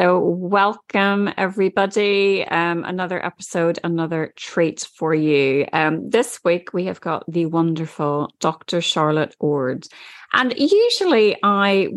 So welcome, everybody. Another episode, another treat for you. This week, we have got the wonderful Dr. Charlotte Ord. And usually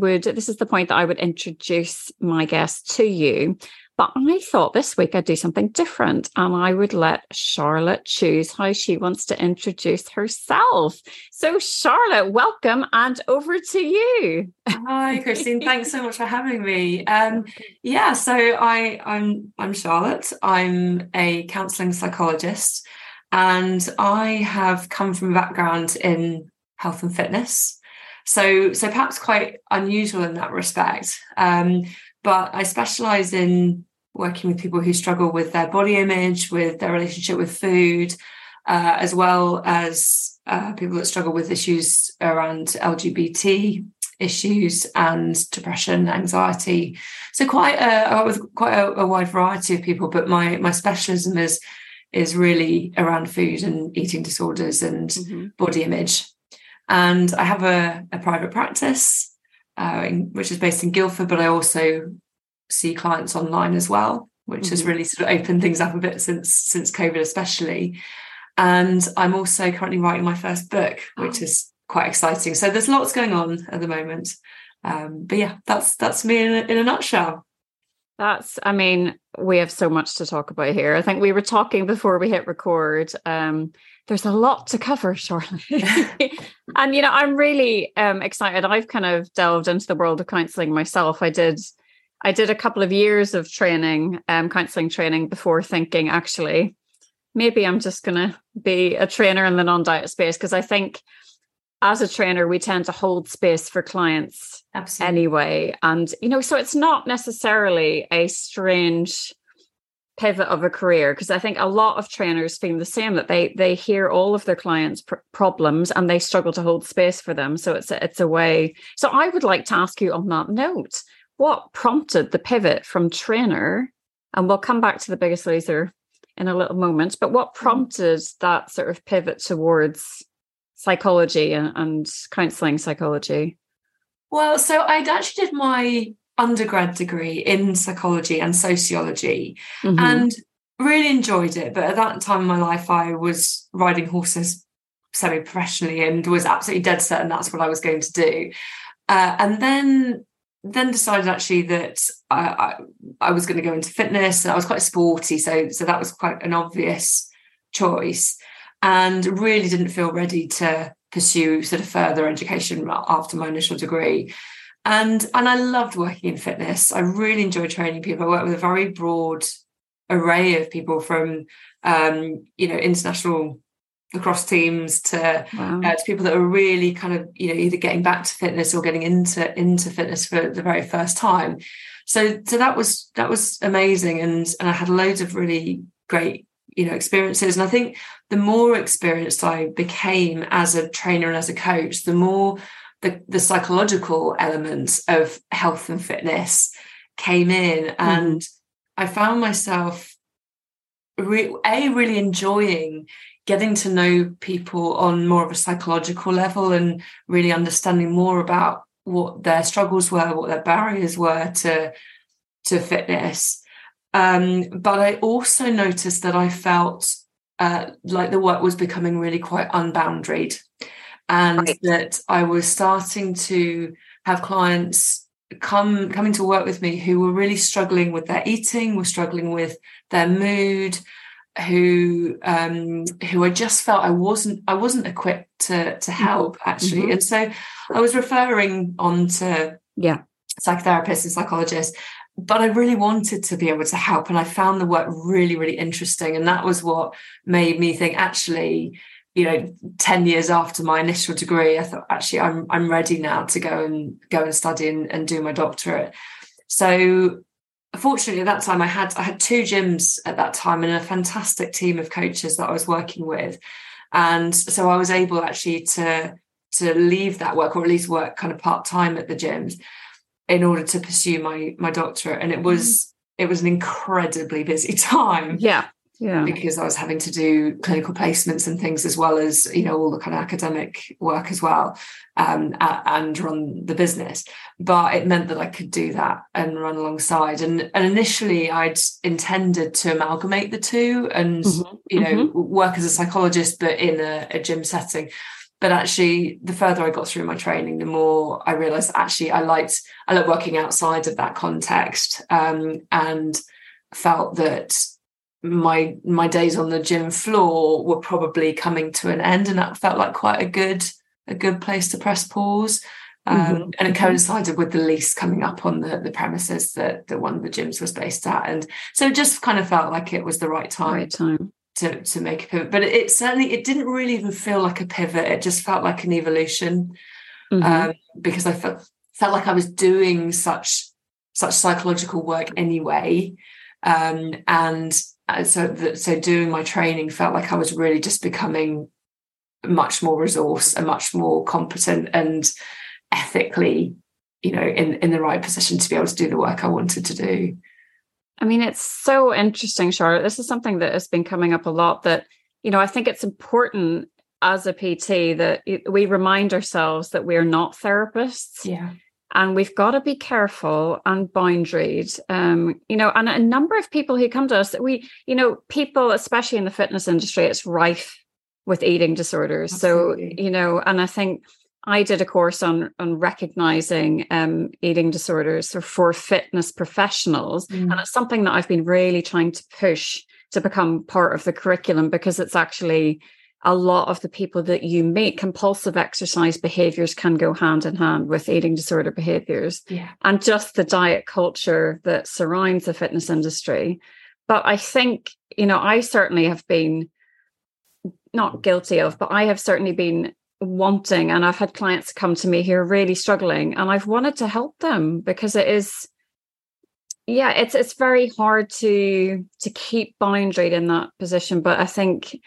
this is the point that I would introduce my guest to you. But I thought this week I'd do something different, and I would let Charlotte choose how she wants to introduce herself. So Charlotte, welcome, and over to you. Hi, Christine. Thanks so much for having me. So I'm Charlotte. I'm a counselling psychologist, and I have come from a background in health and fitness. So perhaps quite unusual in that respect. But I specialise in working with people who struggle with their body image, with their relationship with food, as well as people that struggle with issues around LGBT issues and depression, anxiety. So quite a wide variety of people. But my specialism is really around food and eating disorders and body image. And I have a private practice, which is based in Guildford, but I also see clients online as well, which has really sort of opened things up a bit since COVID especially. And I'm also currently writing my first book, which is quite exciting. So there's lots going on at the moment. But yeah, that's me in a nutshell. We have so much to talk about here. I think we were talking before we hit record. There's a lot to cover, Charlotte. And, I'm really excited. I've kind of delved into the world of counselling myself. I did a couple of years of training, counselling training, before thinking, actually, maybe I'm just going to be a trainer in the non-diet space, because I think as a trainer, we tend to hold space for clients anyway. And, so it's not necessarily a strange pivot of a career, because I think a lot of trainers feel the same, that they hear all of their clients' problems and they struggle to hold space for them. So it's a way. So I would like to ask you on that note, what prompted the pivot from trainer? And we'll come back to the Biggest Loser in a little moment. But what prompted that sort of pivot towards psychology and counselling psychology? Well, so I actually did my undergrad degree in psychology and sociology and really enjoyed it. But at that time in my life, I was riding horses semi-professionally and was absolutely dead certain that's what I was going to do. And then decided actually that I was going to go into fitness, and I was quite sporty. So that was quite an obvious choice. And really didn't feel ready to pursue sort of further education after my initial degree. And I loved working in fitness. I really enjoyed training people. I worked with a very broad array of people, from, international lacrosse teams to people that were really kind of, either getting back to fitness or getting into fitness for the very first time. So that was amazing. And I had loads of really great experiences. And I think the more experienced I became as a trainer and as a coach, the more the psychological elements of health and fitness came in. And I found myself really enjoying getting to know people on more of a psychological level and really understanding more about what their struggles were, what their barriers were to fitness. But I also noticed that I felt like the work was becoming really quite unboundaried, and that I was starting to have clients coming to work with me who were really struggling with their eating, were struggling with their mood, who I just felt I wasn't equipped to help actually, and so I was referring on to psychotherapists and psychologists. But I really wanted to be able to help, and I found the work really, really interesting. And that was what made me think, actually, 10 years after my initial degree, I thought, actually, I'm ready now to go and study and do my doctorate. So fortunately, at that time, I had two gyms at that time and a fantastic team of coaches that I was working with. And so I was able actually to leave that work, or at least work kind of part-time at the gyms, in order to pursue my doctorate. And it was an incredibly busy time. Yeah. Yeah. Because I was having to do clinical placements and things, as well as, you know, all the kind of academic work as well, and run the business. But it meant that I could do that and run alongside. And initially I'd intended to amalgamate the two and, you know, work as a psychologist, but in a gym setting. But actually, the further I got through my training, the more I realised actually I liked working outside of that context, and felt that my days on the gym floor were probably coming to an end, and that felt like quite a good place to press pause. And it coincided with the lease coming up on the premises that one of the gyms was based at, and so it just kind of felt like it was the right time to make a pivot. But it didn't really even feel like a pivot. It just felt like an evolution, because I felt like I was doing such psychological work anyway, and so doing my training felt like I was really just becoming much more resourced and much more competent and ethically, you know, in the right position to be able to do the work I wanted to do. I mean, it's so interesting, Charlotte. This is something that has been coming up a lot, that, you know, I think it's important as a PT that we remind ourselves that we're not therapists. Yeah. And we've got to be careful and boundaried, you know, and a number of people who come to us that we, you know, people, especially in the fitness industry, it's rife with eating disorders. Absolutely. So, you know, and I think I did a course on recognizing eating disorders for fitness professionals. And it's something that I've been really trying to push to become part of the curriculum, because it's actually a lot of the people that you meet, compulsive exercise behaviors can go hand in hand with eating disorder behaviors, and just the diet culture that surrounds the fitness industry. But I think, you know, I certainly have been not guilty of, but I have certainly been wanting, and I've had clients come to me who are really struggling, and I've wanted to help them, because it is, it's very hard to keep boundaried in that position. But I think,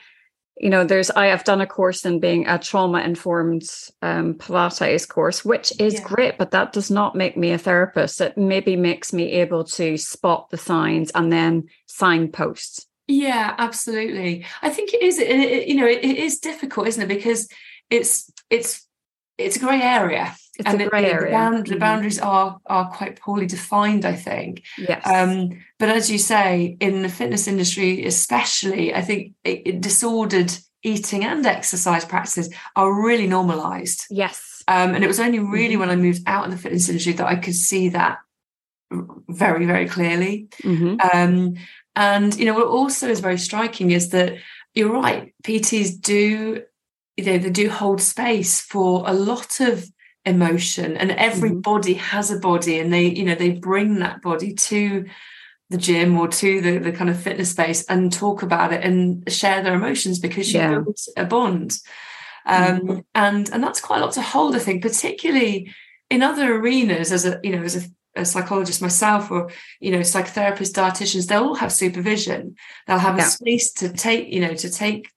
you know, I have done a course in being a trauma-informed Pilates course, which is great, but that does not make me a therapist. It maybe makes me able to spot the signs and then signpost. Yeah, absolutely. I think it is, you know, it is difficult, isn't it? Because it's a grey area. It's a grey area. The boundaries are quite poorly defined, I think. Yes. But as you say, in the fitness industry especially, I think disordered eating and exercise practices are really normalised. Yes. And it was only really when I moved out of the fitness industry that I could see that very, very clearly. And, you know, what also is very striking is that you're right, PTs do, you know, they do hold space for a lot of emotion, and everybody has a body, and they, you know, they bring that body to the gym or to the kind of fitness space and talk about it and share their emotions, because you build a bond. And that's quite a lot to hold, I think, particularly in other arenas as a psychologist myself, or, you know, psychotherapists, dietitians, they'll all have supervision. They'll have a space to take, you know, to take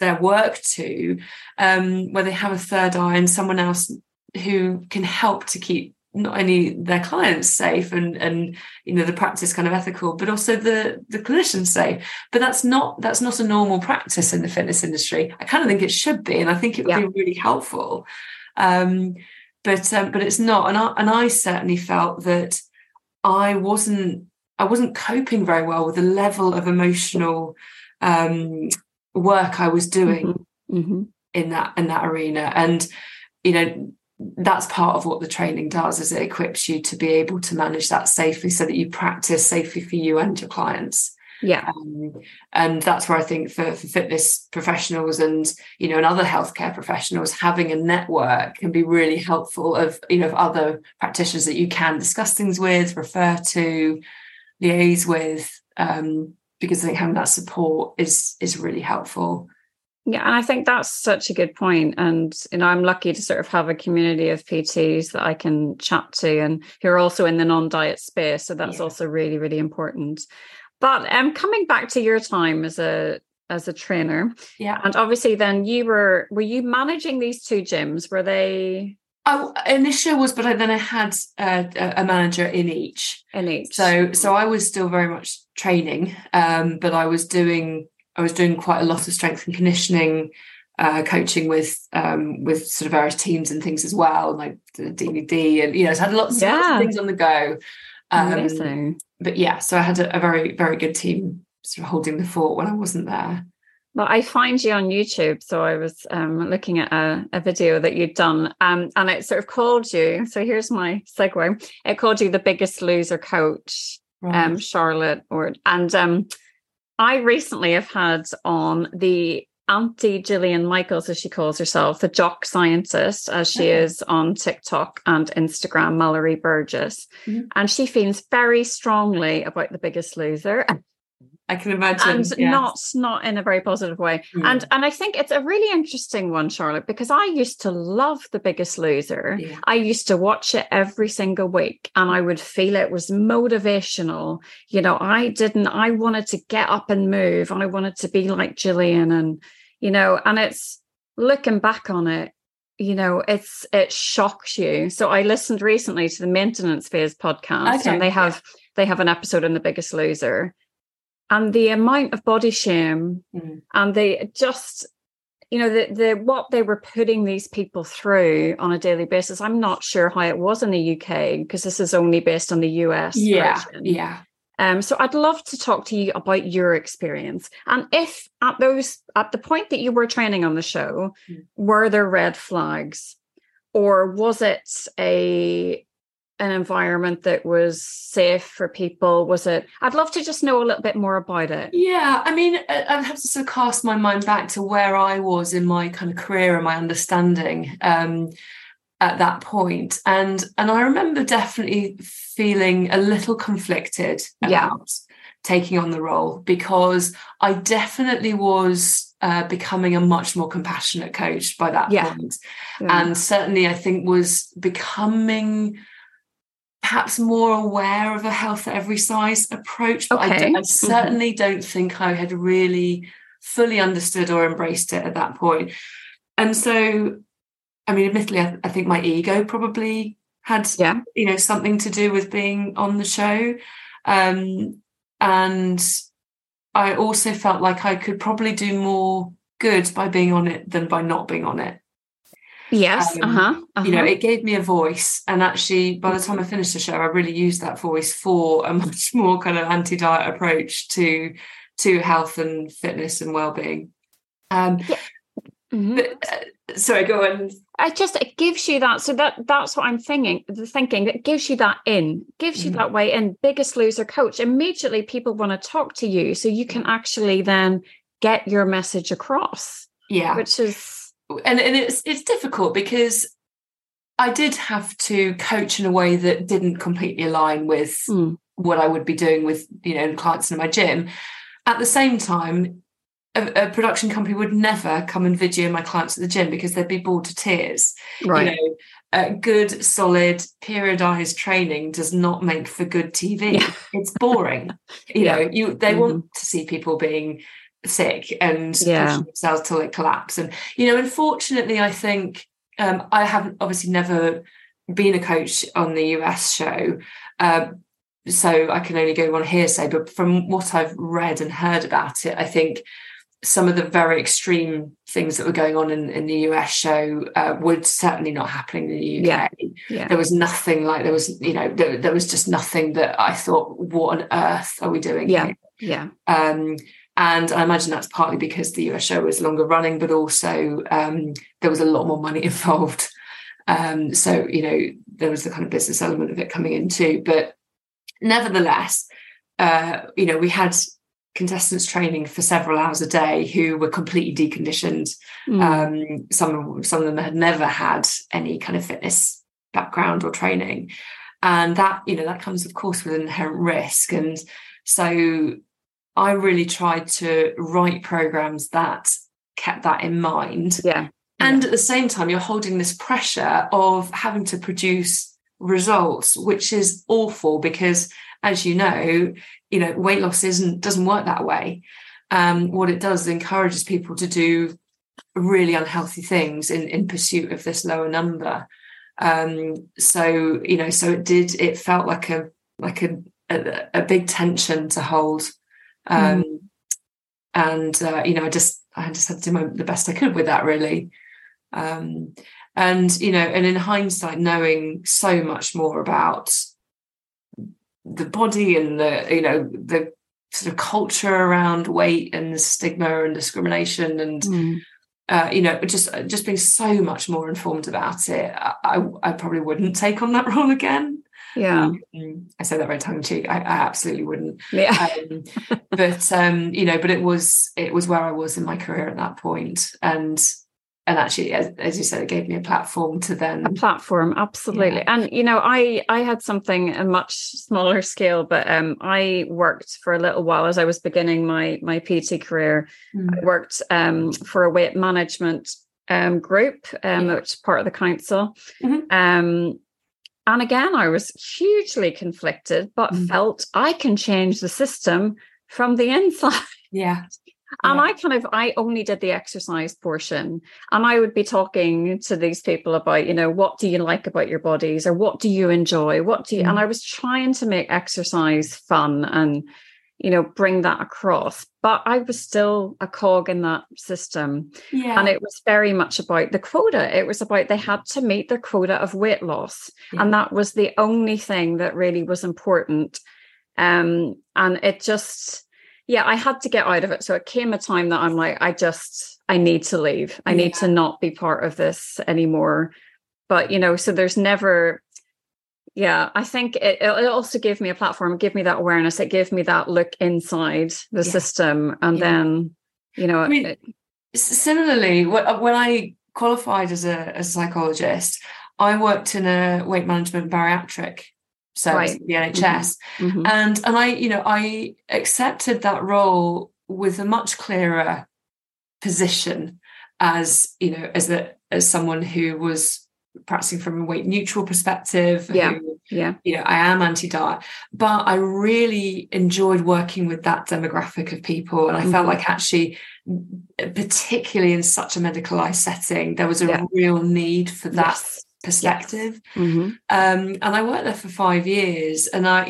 their work to, where they have a third eye and someone else who can help to keep not only their clients safe and you know, the practice kind of ethical, but also the clinicians safe. But that's not a normal practice in the fitness industry. I kind of think it should be, and I think it would be really helpful. But it's not, and I certainly felt that I wasn't coping very well with the level of emotional work I was doing in that arena. And, you know, that's part of what the training does, is it equips you to be able to manage that safely, so that you practice safely for you and your clients. And that's where I think for fitness professionals and, you know, and other healthcare professionals, having a network can be really helpful, of, you know, of other practitioners that you can discuss things with, refer to, liaise with, because I think having that support is really helpful. Yeah, and I think that's such a good point. And, you know, I'm lucky to sort of have a community of PTs that I can chat to, and who are also in the non-diet space. So that's also really, really important. But coming back to your time as a trainer, and obviously then were you managing these two gyms? Were they Initially was, but then I had a manager in each. So I was still very much training, but I was doing quite a lot of strength and conditioning coaching with sort of various teams and things as well, like the DVD, and so I had lots of things on the go. But yeah, so I had a very, very good team sort of holding the fort when I wasn't there. Well, I find you on YouTube, so I was looking at a video that you'd done, and it sort of called you, so here's my segue, it called you the Biggest Loser Coach, right. Charlotte Ord. And I recently have had on the Auntie Jillian Michaels, as she calls herself, the jock scientist, as she is on TikTok and Instagram, Mallory Burgess. Mm-hmm. And she feels very strongly about the Biggest Loser. I can imagine. And not in a very positive way. Mm. And I think it's a really interesting one, Charlotte, because I used to love The Biggest Loser. Yeah. I used to watch it every single week and I would feel it was motivational. I wanted to get up and move. I wanted to be like Jillian and it's looking back on it, it shocks you. So I listened recently to the Maintenance Phase podcast and they have an episode on The Biggest Loser. And the amount of body shame and they just, the what they were putting these people through on a daily basis. I'm not sure how it was in the UK because this is only based on the US. Yeah, version. Yeah. So I'd love to talk to you about your experience. And if at the point that you were training on the show, were there red flags, or was it an environment that was safe for people? Was it? I'd love to just know a little bit more about it. Yeah, I mean, I'd have to sort of cast my mind back to where I was in my kind of career and my understanding at that point. And I remember definitely feeling a little conflicted about taking on the role, because I definitely was becoming a much more compassionate coach by that point. Yeah. And certainly I think was becoming perhaps more aware of a Health at Every Size approach, but I certainly don't think I had really fully understood or embraced it at that point. And so, I mean, admittedly, I think my ego probably had, something to do with being on the show. And I also felt like I could probably do more good by being on it than by not being on it. Yes. It gave me a voice, and actually by the time I finished the show I really used that voice for a much more kind of anti-diet approach to health and fitness and well-being. Sorry, go on. It gives you that, so that's what I'm thinking, that gives you that in, gives you that way in. Biggest Loser Coach, immediately people want to talk to you so you can actually then get your message across, which is. And it's difficult because I did have to coach in a way that didn't completely align with what I would be doing with, clients in my gym. At the same time, a production company would never come and video my clients at the gym because they'd be bored to tears. Right. Good, solid, periodized training does not make for good TV. Yeah. It's boring. They want to see people being sick and pushing themselves till it collapse. And unfortunately I think I haven't obviously never been a coach on the US show, so I can only go on hearsay, but from what I've read and heard about it, I think some of the very extreme things that were going on in the US show would certainly not happening in the UK. Yeah. There was nothing like, there was there was just nothing that I thought, what on earth are we doing here? And I imagine that's partly because the US show was longer running, but also there was a lot more money involved. So, there was the kind of business element of it coming in too. But nevertheless, we had contestants training for several hours a day who were completely deconditioned. Some of them had never had any kind of fitness background or training. And that, that comes, of course, with an inherent risk. And so I really tried to write programs that kept that in mind. Yeah. And at the same time, you're holding this pressure of having to produce results, which is awful because, as weight loss doesn't work that way. What it does is encourages people to do really unhealthy things in pursuit of this lower number. So, you know, so it felt like a big tension to hold. And, you know, I just had to do the best I could with that, really. And, you know, and in hindsight, knowing so much more about the body and the sort of culture around weight and the stigma and discrimination and, you know, just being so much more informed about it, I probably wouldn't take on that role again. Yeah. I say that very tongue-in-cheek. I absolutely wouldn't. Yeah. You know, but it was where I was in my career at that point. And actually, as you said, it gave me a platform to then... A platform, absolutely. Yeah. And, you know, I had something a much smaller scale, but I worked for a little while as I was beginning my PT career. I worked for a weight management group, which is part of the council. And again, I was hugely conflicted, but felt I can change the system from the inside. Yeah. And yeah. I only did the exercise portion, and I would be talking to these people about, you know, what do you like about your bodies, or what do you enjoy? And I was trying to make exercise fun and, you know, bring that across, but I was still a cog in that system. Yeah. And it was very much about the quota. It was about they had to meet their quota of weight loss. Yeah. And that was the only thing that really was important. And it just... Yeah, I had to get out of it. So it came a time that I'm like, I need to leave. I need to not be part of this anymore. But, you know, so there's never, I think it also gave me a platform, gave me that awareness. It gave me that look inside the system. And then, you know. I mean, similarly, when I qualified as a psychologist, I worked in a weight management bariatric service, right. The NHS. Mm-hmm. And I, you know, I accepted that role with a much clearer position as, you know, as someone who was practicing from a weight neutral perspective. Yeah. You know, I am anti-diet, but I really enjoyed working with that demographic of people. And I felt like actually, particularly in such a medicalised setting, there was a real need for that. Yes. Perspective. Yes. And I worked there for 5 years, and I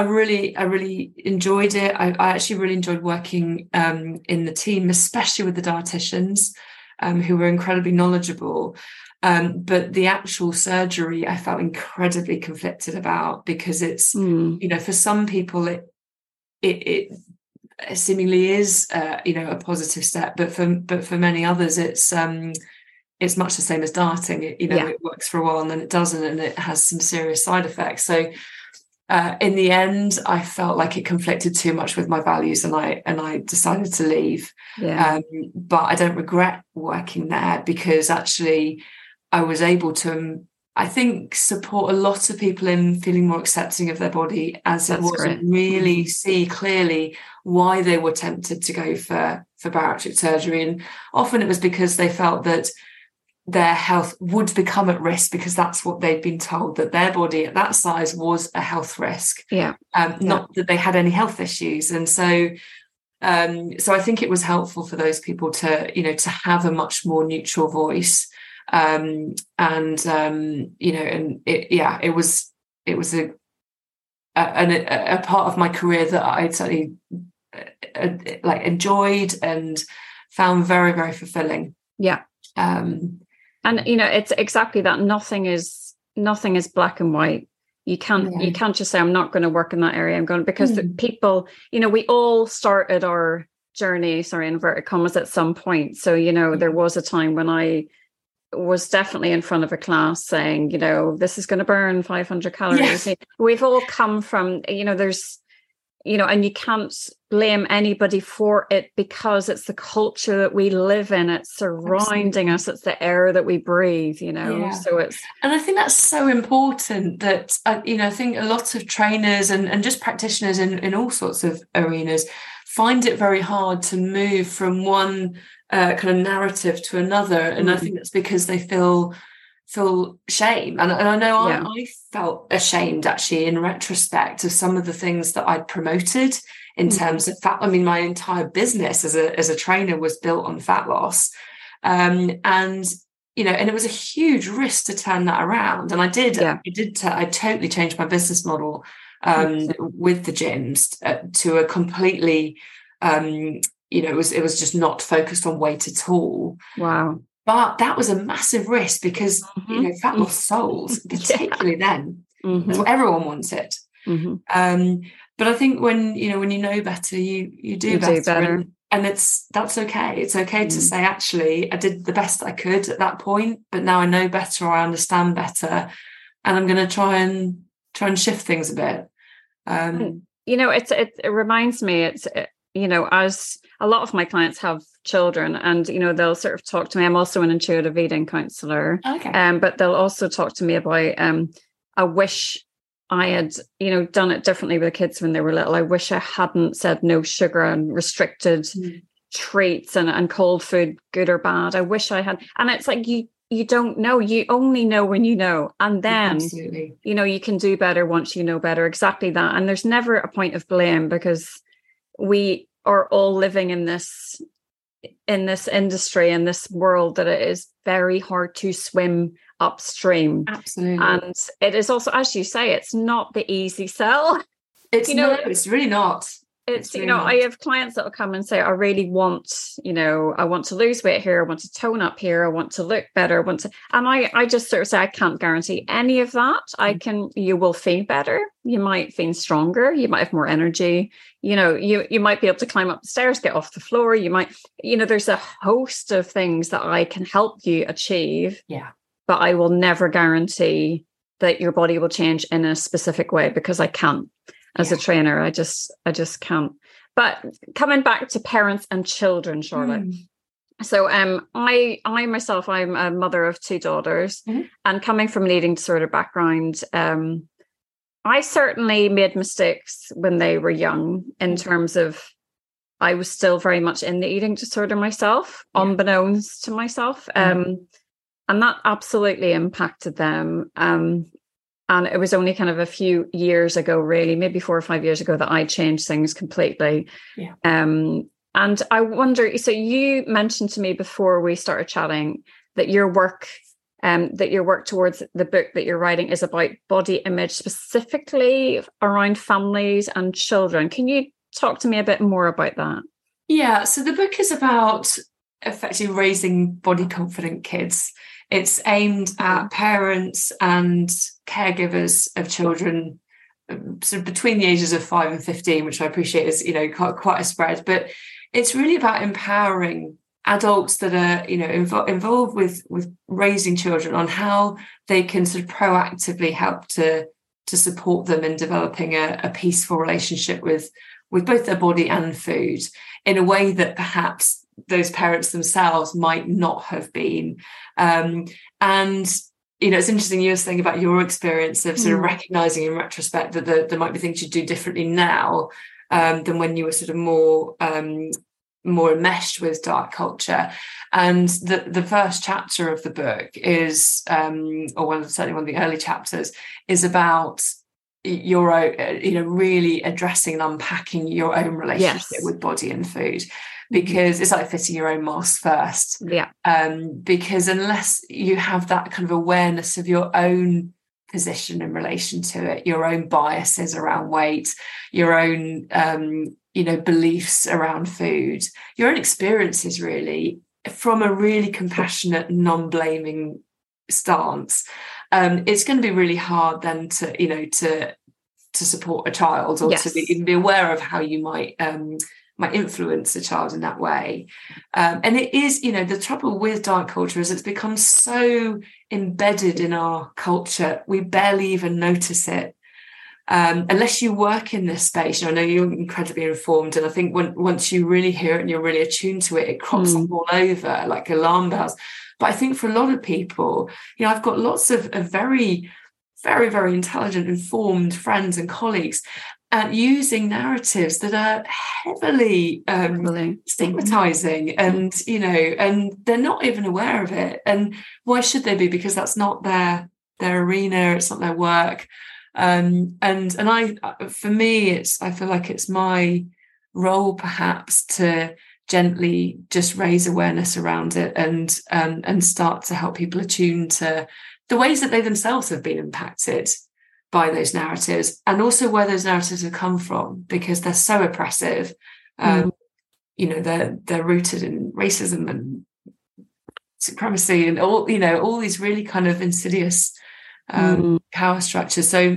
really enjoyed it. I actually really enjoyed working in the team, especially with the dietitians, who were incredibly knowledgeable. But the actual surgery I felt incredibly conflicted about, because it's you know, for some people it seemingly is you know, a positive step, but for many others it's much the same as dieting. You know, it works for a while and then it doesn't, and it has some serious side effects. So in the end, I felt like it conflicted too much with my values, and I decided to leave. Yeah. But I don't regret working there, because actually I was able to, I think, support a lot of people in feeling more accepting of their body as it was, and really see clearly why they were tempted to go for bariatric surgery. And often it was because they felt that their health would become at risk, because that's what they'd been told, that their body at that size was a health risk. Not that they had any health issues. And so so I think it was helpful for those people to, you know, to have a much more neutral voice. You know, and it was a part of my career that I certainly like enjoyed and found very, very fulfilling. And you know, it's exactly that. Nothing is black and white. You can't just say, I'm not going to work in that area. I'm going, because the people, you know, we all started our journey, sorry, inverted commas, at some point. So, you know, there was a time when I was definitely in front of a class saying, you know, this is going to burn 500 calories. Yeah. We've all come from, you know, there's, you know, and you can't blame anybody for it, because it's the culture that we live in. It's surrounding us. It's the air that we breathe, you know. Yeah. So it's, and I think that's so important that, you know, I think a lot of trainers and just practitioners in all sorts of arenas find it very hard to move from one kind of narrative to another. And I think that's because they feel shame, and I know I felt ashamed actually in retrospect of some of the things that I'd promoted in terms of fat. I mean, my entire business as a trainer was built on fat loss, and you know, and it was a huge risk to turn that around. And I did. Yeah. I totally changed my business model with the gyms to a completely, it was just not focused on weight at all. Wow. But that was a massive risk because, fat loss sold, particularly then. Mm-hmm. That's what everyone wants it. Mm-hmm. But I think when you know better, you do better. And that's okay. It's okay to say, actually, I did the best I could at that point, but now I know better, I understand better, and I'm going to try and shift things a bit. It reminds me, as a lot of my clients have children, and they'll sort of talk to me. I'm also an intuitive eating counsellor, but they'll also talk to me about I wish I had, done it differently with the kids when they were little. I wish I hadn't said no sugar and restricted treats and cold food, good or bad. I wish I had. And it's like, you don't know. You only know when you know. And then, you can do better once you know better. Exactly that. And there's never a point of blame, because we are all living in this industry, in this world, that it is very hard to swim upstream. Absolutely. And it is also, as you say, it's not the easy sell. It's no, it's really not. It's really not. I have clients that will come and say, I really want, I want to lose weight here, I want to tone up here, I want to look better, and I just sort of say, I can't guarantee any of that. You will feel better, you might feel stronger, you might have more energy, you might be able to climb up the stairs, get off the floor, you might, there's a host of things that I can help you achieve. Yeah. But I will never guarantee that your body will change in a specific way, because I can't. As a trainer, I just can't. But coming back to parents and children, Charlotte. So I'm a mother of two daughters, and coming from an eating disorder background, I certainly made mistakes when they were young, in terms of I was still very much in the eating disorder myself, unbeknownst to myself. And that absolutely impacted them. And it was only kind of a few years ago, really, maybe 4 or 5 years ago, that I changed things completely. Yeah. And I wonder, so you mentioned to me before we started chatting that your work towards the book that you're writing is about body image, specifically around families and children. Can you talk to me a bit more about that? Yeah. So the book is about effectively raising body confident kids. It's aimed at parents and caregivers of children, sort of between the ages of 5 and 15, which I appreciate is, quite a spread. But it's really about empowering adults that are, involved with raising children, on how they can sort of proactively help to support them in developing a peaceful relationship with both their body and food, in a way that perhaps those parents themselves might not have been. It's interesting, you were saying about your experience of sort of recognizing in retrospect that there might be things you'd do differently now than when you were sort of more enmeshed with diet culture. And the first chapter of the book is, one of the early chapters, is about your own, really addressing and unpacking your own relationship with body and food. Because it's like fitting your own mask first. Yeah. Because unless you have that kind of awareness of your own position in relation to it, your own biases around weight, your own, beliefs around food, your own experiences, really, from a really compassionate, non-blaming stance, it's going to be really hard then to support a child, or to even be aware of how you might influence a child in that way. And it is, the trouble with diet culture is it's become so embedded in our culture, we barely even notice it. Unless you work in this space, I know you're incredibly informed, and I think once you really hear it and you're really attuned to it, it crops up all over like alarm bells. But I think for a lot of people, I've got lots of very, very, very intelligent, informed friends and colleagues, and using narratives that are heavily stigmatizing, and and they're not even aware of it. And why should they be? Because that's not their arena, it's not their work. And I, for me, I feel like it's my role perhaps to gently just raise awareness around it and start to help people attune to the ways that they themselves have been impacted by those narratives, and also where those narratives have come from, because they're so oppressive. You know, they're rooted in racism and supremacy and all, you know, all these really kind of insidious power structures. So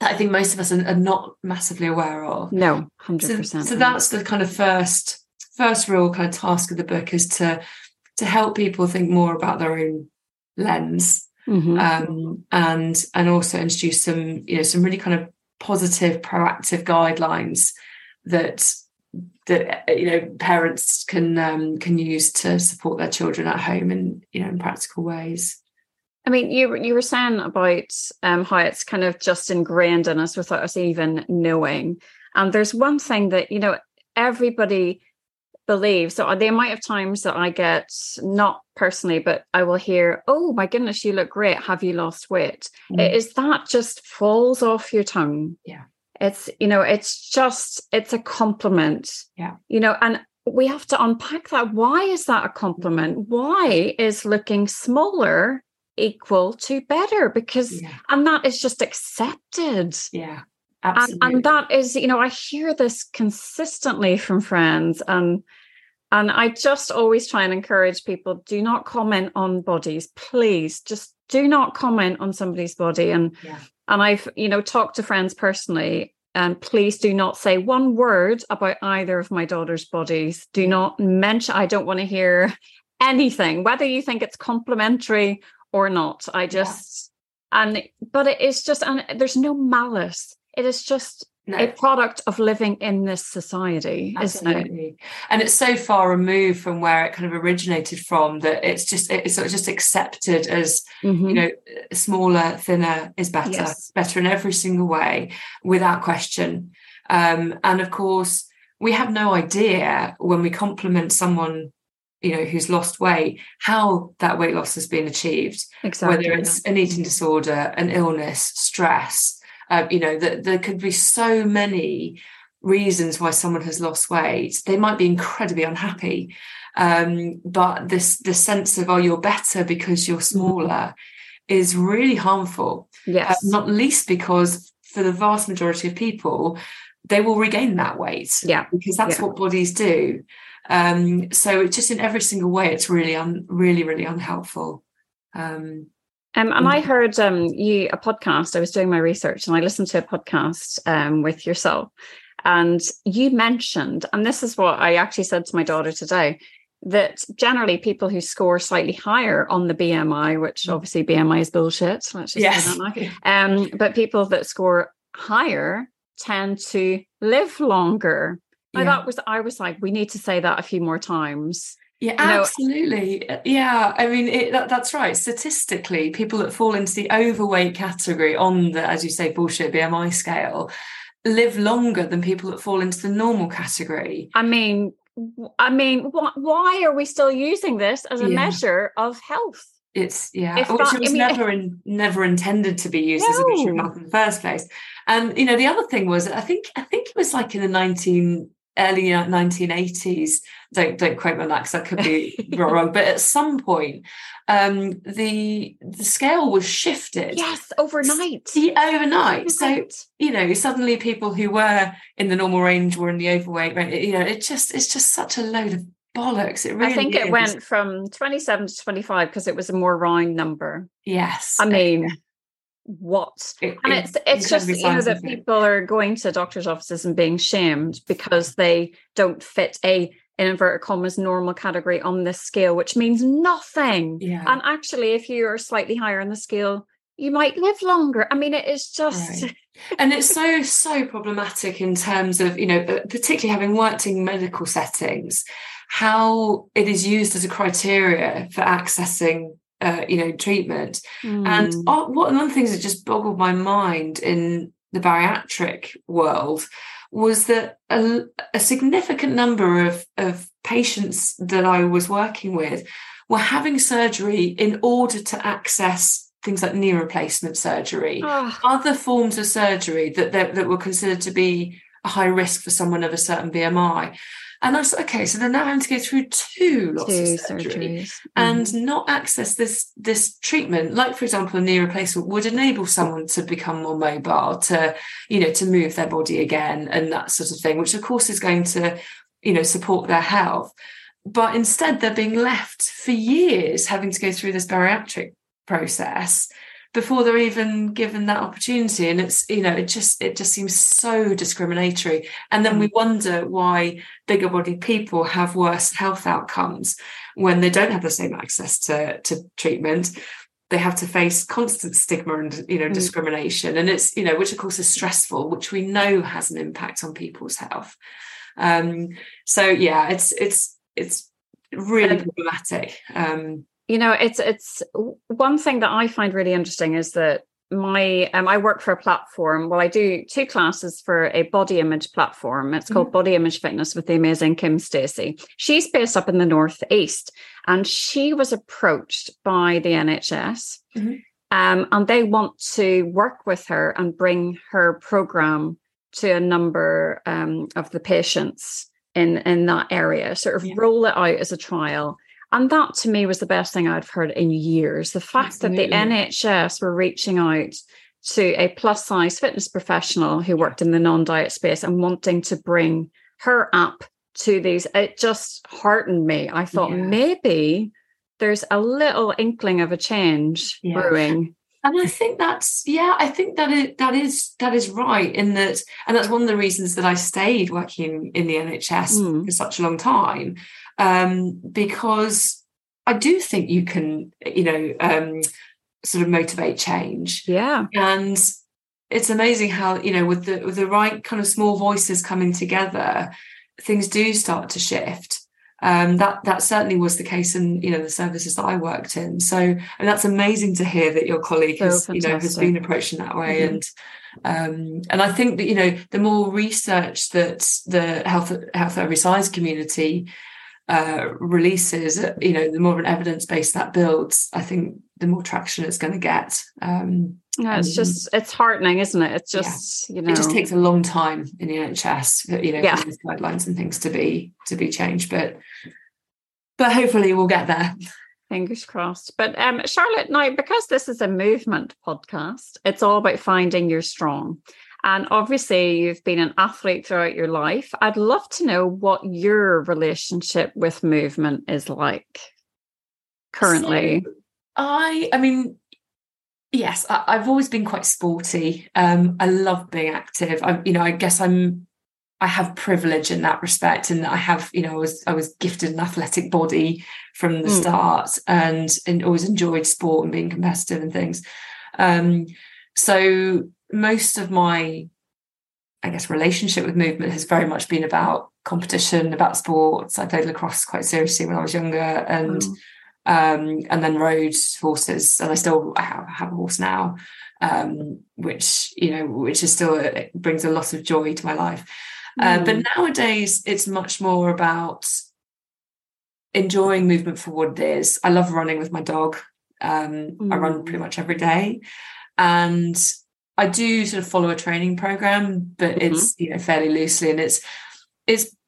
I think most of us are not massively aware of. No, 100%. So that's the kind of first real kind of task of the book, is to help people think more about their own lens, and also introduce some, you know, some really kind of positive, proactive guidelines that you know parents can use to support their children at home in, you know, in practical ways. I mean, you were saying about how it's kind of just ingrained in us without us even knowing. And there's one thing that, you know, everybody believes. So the amount of times that I get, not personally, but I will hear, "Oh my goodness, you look great. Have you lost weight?" It is, that just falls off your tongue. Yeah. It's, you know, it's a compliment. Yeah. You know, and we have to unpack that. Why is that a compliment? Why is looking smaller equal to better? Because, and that is just accepted. Yeah. Absolutely. And that is, you know, I hear this consistently from friends, and I just always try and encourage people, do not comment on bodies, please. Just do not comment on somebody's body. And I've, you know, talked to friends personally, and please do not say one word about either of my daughter's bodies. Do not mention. I don't want to hear anything, whether you think it's complimentary or not. I just, but it is just, and there's no malice. It is just a product of living in this society, isn't it? And it's so far removed from where it kind of originated from that it's sort of just accepted as, you know, smaller, thinner is better, better in every single way without question. And of course, we have no idea when we compliment someone, you know, who's lost weight, how that weight loss has been achieved. Exactly. Whether it's an eating disorder, an illness, stress, you know, that there could be so many reasons why someone has lost weight. They might be incredibly unhappy, but this sense of, oh, you're better because you're smaller is really harmful. Yes. Not least because for the vast majority of people, they will regain that weight. Yeah. Because that's what bodies do. So it's just in every single way, it's really, really unhelpful. And I heard a podcast. I was doing my research and I listened to a podcast with yourself, and you mentioned, and this is what I actually said to my daughter today, that generally people who score slightly higher on the BMI, which obviously BMI is bullshit, so let's just say that now. But people that score higher tend to live longer. Yeah. I was like, we need to say that a few more times. Yeah, absolutely. Yeah, I mean, that's right. Statistically, people that fall into the overweight category on the, as you say, bullshit BMI scale live longer than people that fall into the normal category. I mean, why are we still using this as a measure of health? It's never intended to be used as a measure of health in the first place. And you know, the other thing was, I think it was like in the early 1980s, don't quote me on that because I could be wrong, but at some point the scale was shifted overnight. So you know, suddenly people who were in the normal range were in the overweight range. You know, it's just such a load of bollocks. It really, I think, is. It went from 27 to 25 because it was a more round number. Yes, I mean. Yeah. What? And it's just, you know, that people are going to doctors' offices and being shamed because they don't fit a, in inverted commas, normal category on this scale, which means nothing. Yeah. And actually, if you are slightly higher on the scale, you might live longer. I mean, it is just... Right. And it's so problematic in terms of, you know, particularly having worked in medical settings, how it is used as a criteria for accessing you know, treatment. And one of the things that just boggled my mind in the bariatric world was that a significant number of patients that I was working with were having surgery in order to access things like knee replacement surgery, other forms of surgery that were considered to be a high risk for someone of a certain BMI. And I said, okay, so they're now having to go through two lots of surgery. And not access this treatment. Like, for example, a knee replacement would enable someone to become more mobile, to, you know, to move their body again and that sort of thing, which of course is going to, you know, support their health. But instead they're being left for years having to go through this bariatric process before they're even given that opportunity. And it's, you know, it just seems so discriminatory. And then we wonder why bigger bodied people have worse health outcomes when they don't have the same access to treatment. They have to face constant stigma and, you know, discrimination. And it's, you know, which of course is stressful, which we know has an impact on people's health. So yeah, it's really problematic. You know, it's one thing that I find really interesting is that my I work for a platform. Well, I do two classes for a body image platform. It's called Body Image Fitness with the amazing Kim Stacy. She's based up in the Northeast, and she was approached by the NHS, and they want to work with her and bring her program to a number of the patients in that area, sort of roll it out as a trial. And that to me was the best thing I've heard in years. The fact that the NHS were reaching out to a plus size fitness professional who worked in the non-diet space and wanting to bring her up to these, it just heartened me. I thought maybe there's a little inkling of a change brewing. And I think that's, I think that is right in that, and that's one of the reasons that I stayed working in the NHS for such a long time, because I do think you can, you know, sort of motivate change. Yeah. And it's amazing how, you know, with the right kind of small voices coming together, things do start to shift. That certainly was the case in, you know, the services that I worked in. So, and that's amazing to hear that your colleague has been approaching that way. And I think that, you know, the more research that the Health at Every Size community releases, you know, the more of an evidence base that builds, I think the more traction it's going to get. It's heartening, isn't it? It's just, you know, it just takes a long time in the NHS, you know, for these guidelines and things to be changed, but hopefully we'll get there. Fingers crossed. But Charlotte, now, because this is a movement podcast, it's all about finding your strong. And obviously you've been an athlete throughout your life. I'd love to know what your relationship with movement is like currently. So, I mean, yes, I've always been quite sporty. I love being active. I have privilege in that respect, and I have, you know, I was gifted an athletic body from the start, and always enjoyed sport and being competitive and things. So most of my, I guess, relationship with movement has very much been about competition, about sports. I played lacrosse quite seriously when I was younger, and then rode horses, and I have a horse now, which is still it brings a lot of joy to my life. But nowadays it's much more about enjoying movement for what it is. I love running with my dog. I run pretty much every day, and I do sort of follow a training program, but it's, you know, fairly loosely, and it's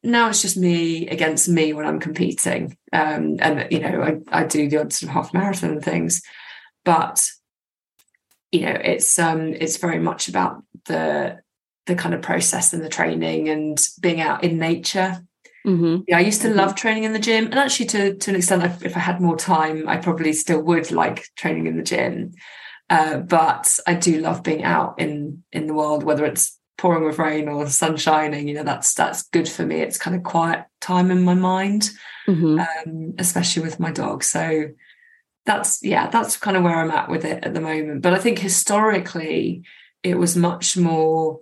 now it's just me against me when I'm competing. And, you know, I do the odd sort of half marathon and things, but, you know, it's very much about the kind of process and the training and being out in nature. Yeah, I used to love training in the gym, and actually to an extent, if I had more time, I probably still would like training in the gym. But I do love being out in the world, whether it's pouring with rain or the sun shining. You know, that's good for me. It's kind of quiet time in my mind, especially with my dog. So that's kind of where I'm at with it at the moment. But I think historically it was much more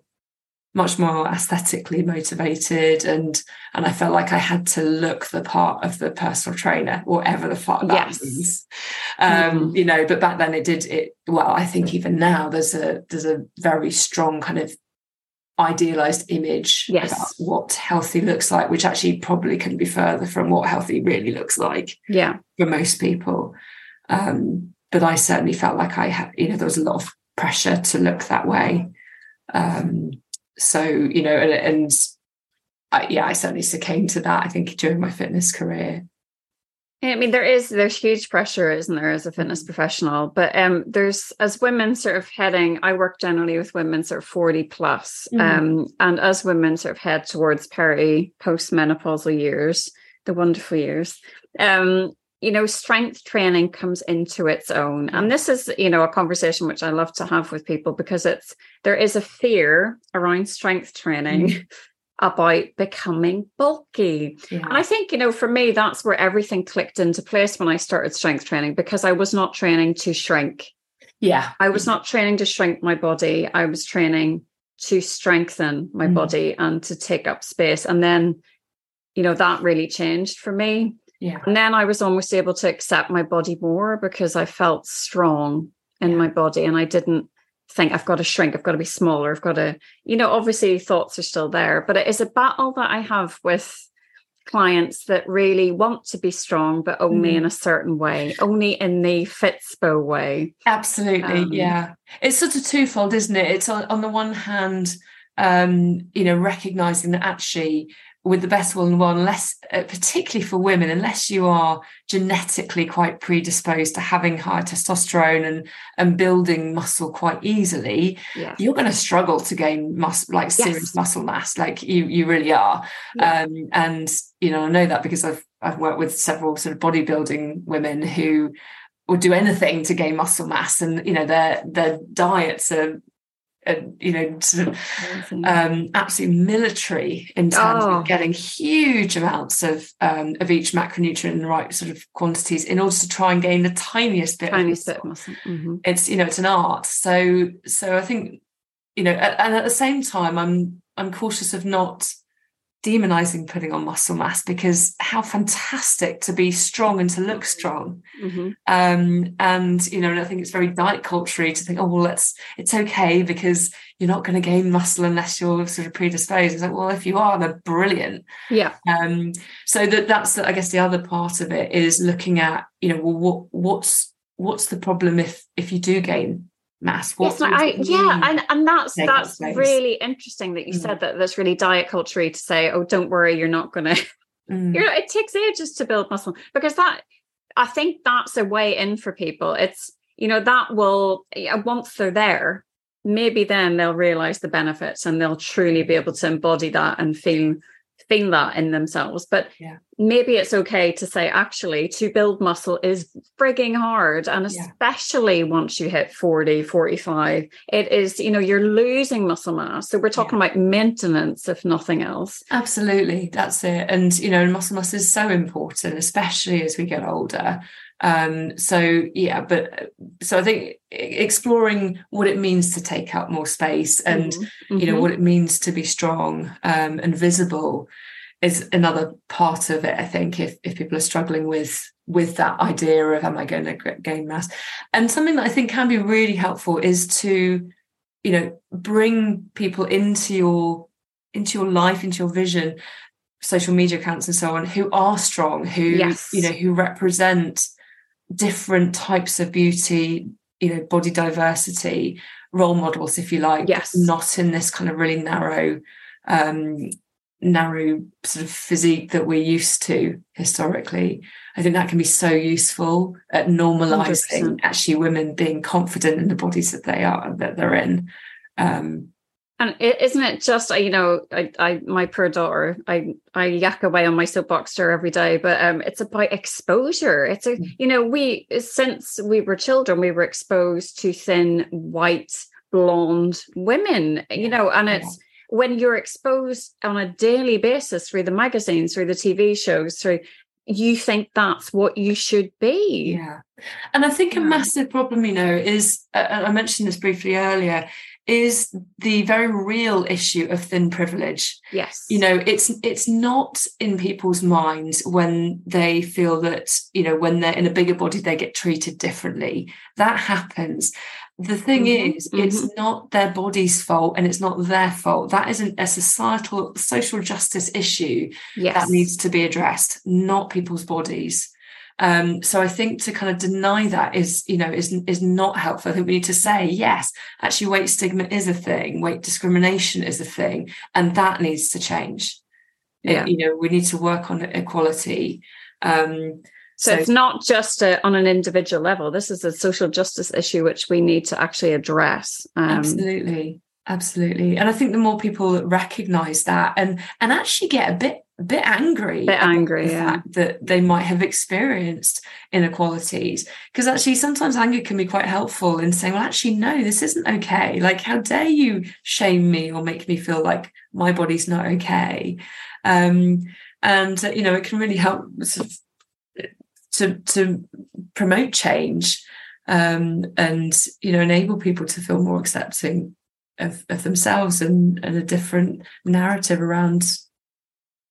aesthetically motivated, and I felt like I had to look the part of the personal trainer, whatever the fuck that is. You know, but back then well, I think even now there's a very strong kind of idealized image about what healthy looks like, which actually probably couldn't be further from what healthy really looks like for most people. But I certainly felt like there was a lot of pressure to look that way. So, you know, and I certainly succumbed to that, I think, during my fitness career. Yeah, I mean, there's huge pressure, isn't there, as a fitness professional? But there's, as women sort of heading, I work generally with women sort of 40 plus, and as women sort of head towards peri postmenopausal years, the wonderful years, you know, strength training comes into its own. And this is, you know, a conversation which I love to have with people, because it's, there is a fear around strength training about becoming bulky. Yeah. And I think, you know, for me, that's where everything clicked into place when I started strength training, because I was not training to shrink. Yeah. I was not training to shrink my body. I was training to strengthen my body and to take up space. And then, you know, that really changed for me. Yeah. And then I was almost able to accept my body more because I felt strong in my body, and I didn't think I've got to shrink, I've got to be smaller, I've got to, you know, obviously thoughts are still there, but it is a battle that I have with clients that really want to be strong, but only in a certain way, only in the Fitspo way. Absolutely. Yeah. It's sort of twofold, isn't it? It's on the one hand, you know, recognizing that actually with the best will, unless, particularly for women, unless you are genetically quite predisposed to having high testosterone and building muscle quite easily, you're going to struggle to gain muscle, like serious muscle mass, like you really are. And, you know, I know that because I've worked with several sort of bodybuilding women who would do anything to gain muscle mass, and, you know, their diets are, you know, sort of absolutely military in terms of getting huge amounts of each macronutrient in the right sort of quantities in order to try and gain the tiniest bit of muscle. It's, you know, it's an art. So I think, you know, and at the same time, I'm cautious of not demonizing putting on muscle mass, because how fantastic to be strong and to look strong. And, you know, and I think it's very diet culture-y to think, oh, well, it's okay because you're not going to gain muscle unless you're sort of predisposed. It's like, well, if you are, they're brilliant. Yeah. So that's, I guess, the other part of it is looking at, you know, well, what's the problem if you do gain mass? And that's really interesting that you said that. That's really diet culture to say, oh, don't worry, you're not gonna it takes ages to build muscle, because that, I think that's a way in for people. It's, you know, that will, once they're there, maybe then they'll realize the benefits and they'll truly be able to embody that and feel that in themselves. But maybe it's okay to say, actually, to build muscle is frigging hard, and especially once you hit 40-45, it is, you know, you're losing muscle mass, so we're talking about maintenance if nothing else. Absolutely, that's it. And, you know, muscle mass is so important, especially as we get older. So I think exploring what it means to take up more space and you know, what it means to be strong and visible is another part of it, I think, if people are struggling with that idea of, am I going to gain mass? And something that I think can be really helpful is to, you know, bring people into your life, into your vision, social media accounts and so on, who are strong, who you know, who represent different types of beauty, you know, body diversity, role models, if you like, not in this kind of really narrow sort of physique that we're used to historically. I think that can be so useful at normalizing 100%. Actually women being confident in the bodies that they're in. And isn't it just, you know, I my poor daughter, I yak away on my soapbox to her every day, but it's about exposure. It's a, you know, since we were children, we were exposed to thin, white, blonde women, you know, and it's when you're exposed on a daily basis through the magazines, through the TV shows, you think that's what you should be. Yeah. And I think a massive problem, you know, is, and I mentioned this briefly earlier, is the very real issue of thin privilege. Yes. You know, it's not in people's minds when they feel that, you know, when they're in a bigger body, they get treated differently. That happens. The thing is, it's not their body's fault and it's not their fault. That isn't a societal, social justice issue that needs to be addressed, not people's bodies. So I think to kind of deny that is, you know, is not helpful. I think we need to say, yes, actually weight stigma is a thing, weight discrimination is a thing, and that needs to change. Yeah. You know, we need to work on equality. So it's not just on an individual level. This is a social justice issue which we need to actually address. Absolutely. And I think the more people recognise that and actually get a bit angry. Fact that they might have experienced inequalities. Because actually sometimes anger can be quite helpful in saying, well, actually, no, this isn't okay. Like, how dare you shame me or make me feel like my body's not okay? And, you know, it can really help sort of to promote change and, you know, enable people to feel more accepting of themselves and a different narrative around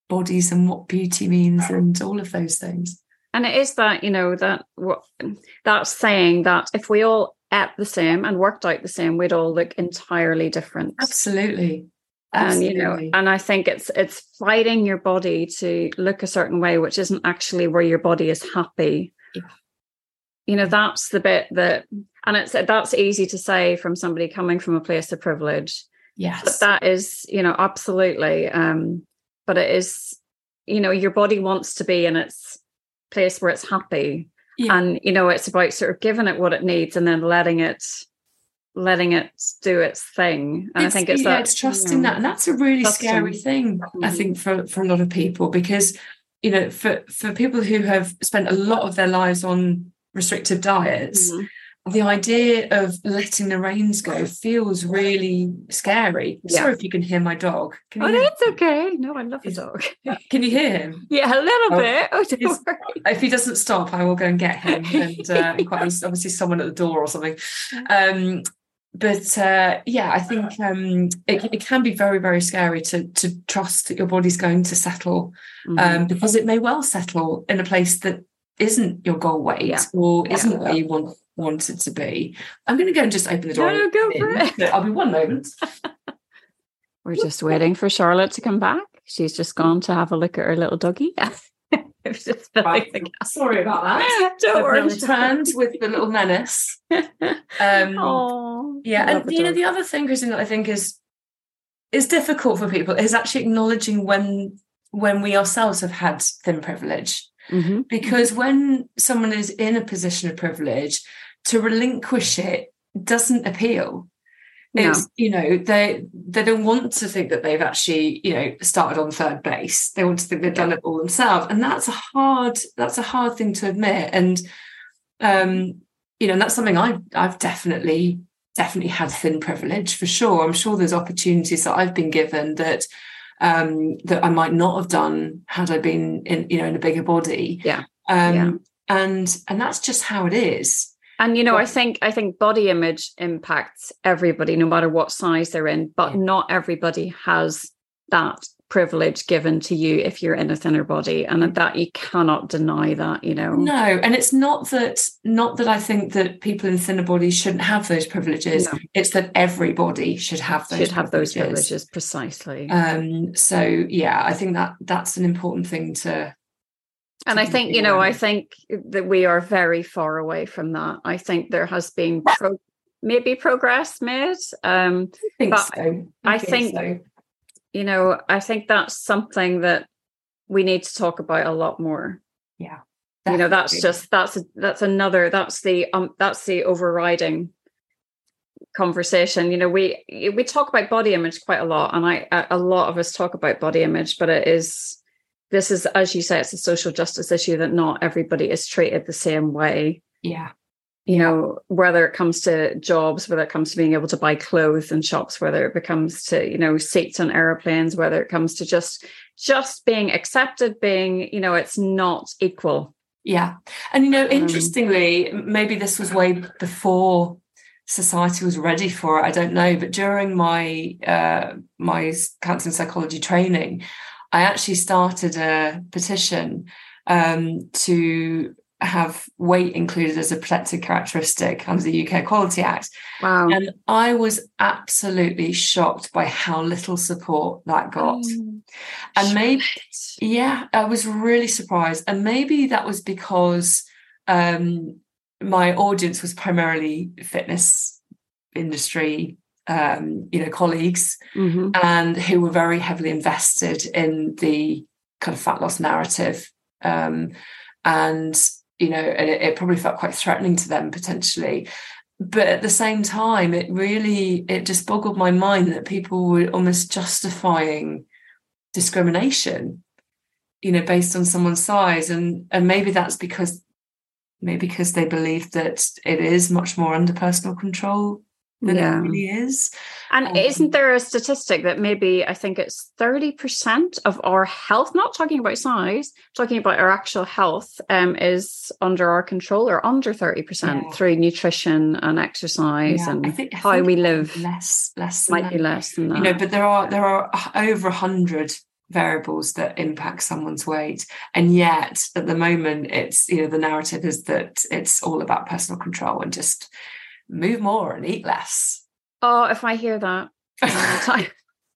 bodies and what beauty means and all of those things. And it is that, you know, that saying that if we all ate the same and worked out the same, we'd all look entirely different. Absolutely. And, you know, and I think it's fighting your body to look a certain way, which isn't actually where your body is happy. Yeah. You know, that's the bit that, and that's easy to say from somebody coming from a place of privilege. Yes. But that is, you know, absolutely. But it is, you know, your body wants to be in its place where it's happy. Yeah. And, you know, it's about sort of giving it what it needs and then letting it do its thing. And I think it's that. It's trusting that. And that's a really scary thing, I think, for a lot of people, because, you know, for people who have spent a lot of their lives on restrictive diets, the idea of letting the reins go feels really scary. Yeah. Sorry if you can hear my dog. That's okay. No, I love the dog. Can you hear him? Yeah, a little bit. Oh, don't worry. If he doesn't stop, I will go and get him. And quite obviously someone at the door or something. But I think it can be very, very scary to trust that your body's going to settle, because it may well settle in a place that isn't your goal weight or isn't where you want it to be. I'm going to go and just open the door. No, go for it. I'll be one moment. We're just waiting for Charlotte to come back. She's just gone to have a look at her little doggy. Just right. Sorry about that. Don't worry. Returned with the little menace. And you know, the other thing, Christine, that I think is difficult for people is actually acknowledging when we ourselves have had thin privilege, because when someone is in a position of privilege, to relinquish it doesn't appeal. It's, you know, they don't want to think that they've actually, you know, started on third base. They want to think they've done it all themselves, and that's a hard thing to admit. And you know, and that's something I've definitely had thin privilege for sure. I'm sure there's opportunities that I've been given that I might not have done had I been in a bigger body. And that's just how it is. And, you know, I think body image impacts everybody, no matter what size they're in, but not everybody has that privilege given to you if you're in a thinner body, and that you cannot deny that, you know. No, and it's not that I think that people in thinner bodies shouldn't have those privileges. No. It's that everybody should have those privileges. Precisely. So, yeah, I think that's an important thing to... And I think, you know, I think that we are very far away from that. I think there has been maybe progress made. I think so. You know, I think that's something that we need to talk about a lot more. Yeah. Definitely. You know, that's the overriding conversation. You know, we talk about body image quite a lot, and a lot of us talk about body image, but this is, as you say, it's a social justice issue that not everybody is treated the same way. Yeah. You know, whether it comes to jobs, whether it comes to being able to buy clothes in shops, whether it comes to, you know, seats on airplanes, whether it comes to just being accepted, being, you know, it's not equal. Yeah. And, you know, interestingly, maybe this was way before society was ready for it. I don't know. But during my counselling psychology training, I actually started a petition to have weight included as a protected characteristic under the UK Equality Act. Wow. And I was absolutely shocked by how little support that got. And I was really surprised. And maybe that was because my audience was primarily fitness industry colleagues, mm-hmm. and who were very heavily invested in the kind of fat loss narrative. And it probably felt quite threatening to them potentially. But at the same time, it just boggled my mind that people were almost justifying discrimination, based on someone's size. And maybe that's because they believe that it is much more under personal control than it really is. And isn't there a statistic that maybe, I think it's 30% of our health, not talking about size, talking about our actual health, is under our control, or under 30% through nutrition and exercise, and I think we live. Less might be less than that. But there are over 100 variables that impact someone's weight, and yet at the moment it's the narrative is that it's all about personal control and just move more and eat less. Oh, if I hear that all the time.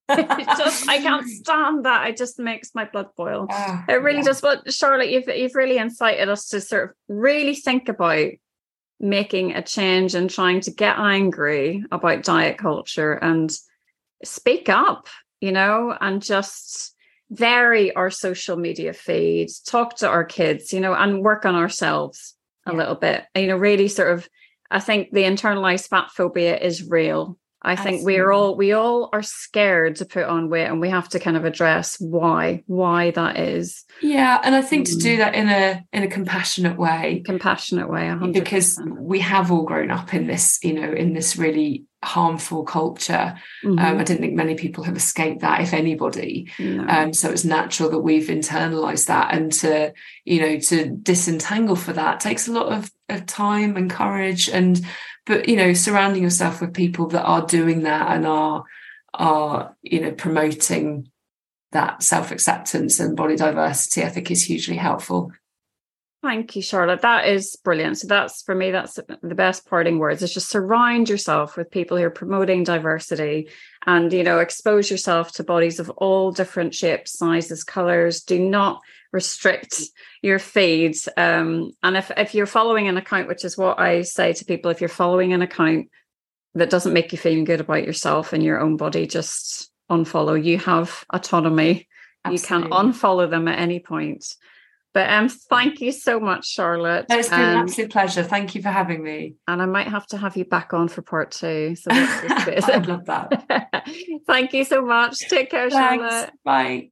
I can't stand that. It just makes my blood boil. It really does. But Charlotte, you've really incited us to sort of really think about making a change and trying to get angry about diet culture and speak up, and just vary our social media feeds, talk to our kids, and work on ourselves a little bit, really sort of. I think the internalized fat phobia is real. I think Absolutely. we all are scared to put on weight, and we have to kind of address why that is. Yeah, and I think to do that in a compassionate way. Compassionate way, 100%. Because we have all grown up in this, in this really harmful culture. Mm-hmm. I don't think many people have escaped that, if anybody. No. So it's natural that we've internalized that, and to disentangle for that takes a lot of time and courage, but surrounding yourself with people that are doing that and are promoting that self-acceptance and body diversity, I think, is hugely helpful. Thank you, Charlotte. That is brilliant. So that's the best parting words, is just surround yourself with people who are promoting diversity, and, expose yourself to bodies of all different shapes, sizes, colors. Do not restrict your feeds. And if you're following an account, which is what I say to people, if you're following an account that doesn't make you feeling good about yourself and your own body, just unfollow. You have autonomy. Absolutely. You can unfollow them at any point. But thank you so much, Charlotte. It's been an absolute pleasure. Thank you for having me. And I might have to have you back on for part two. So I'd love that. Thank you so much. Take care, Charlotte. Bye.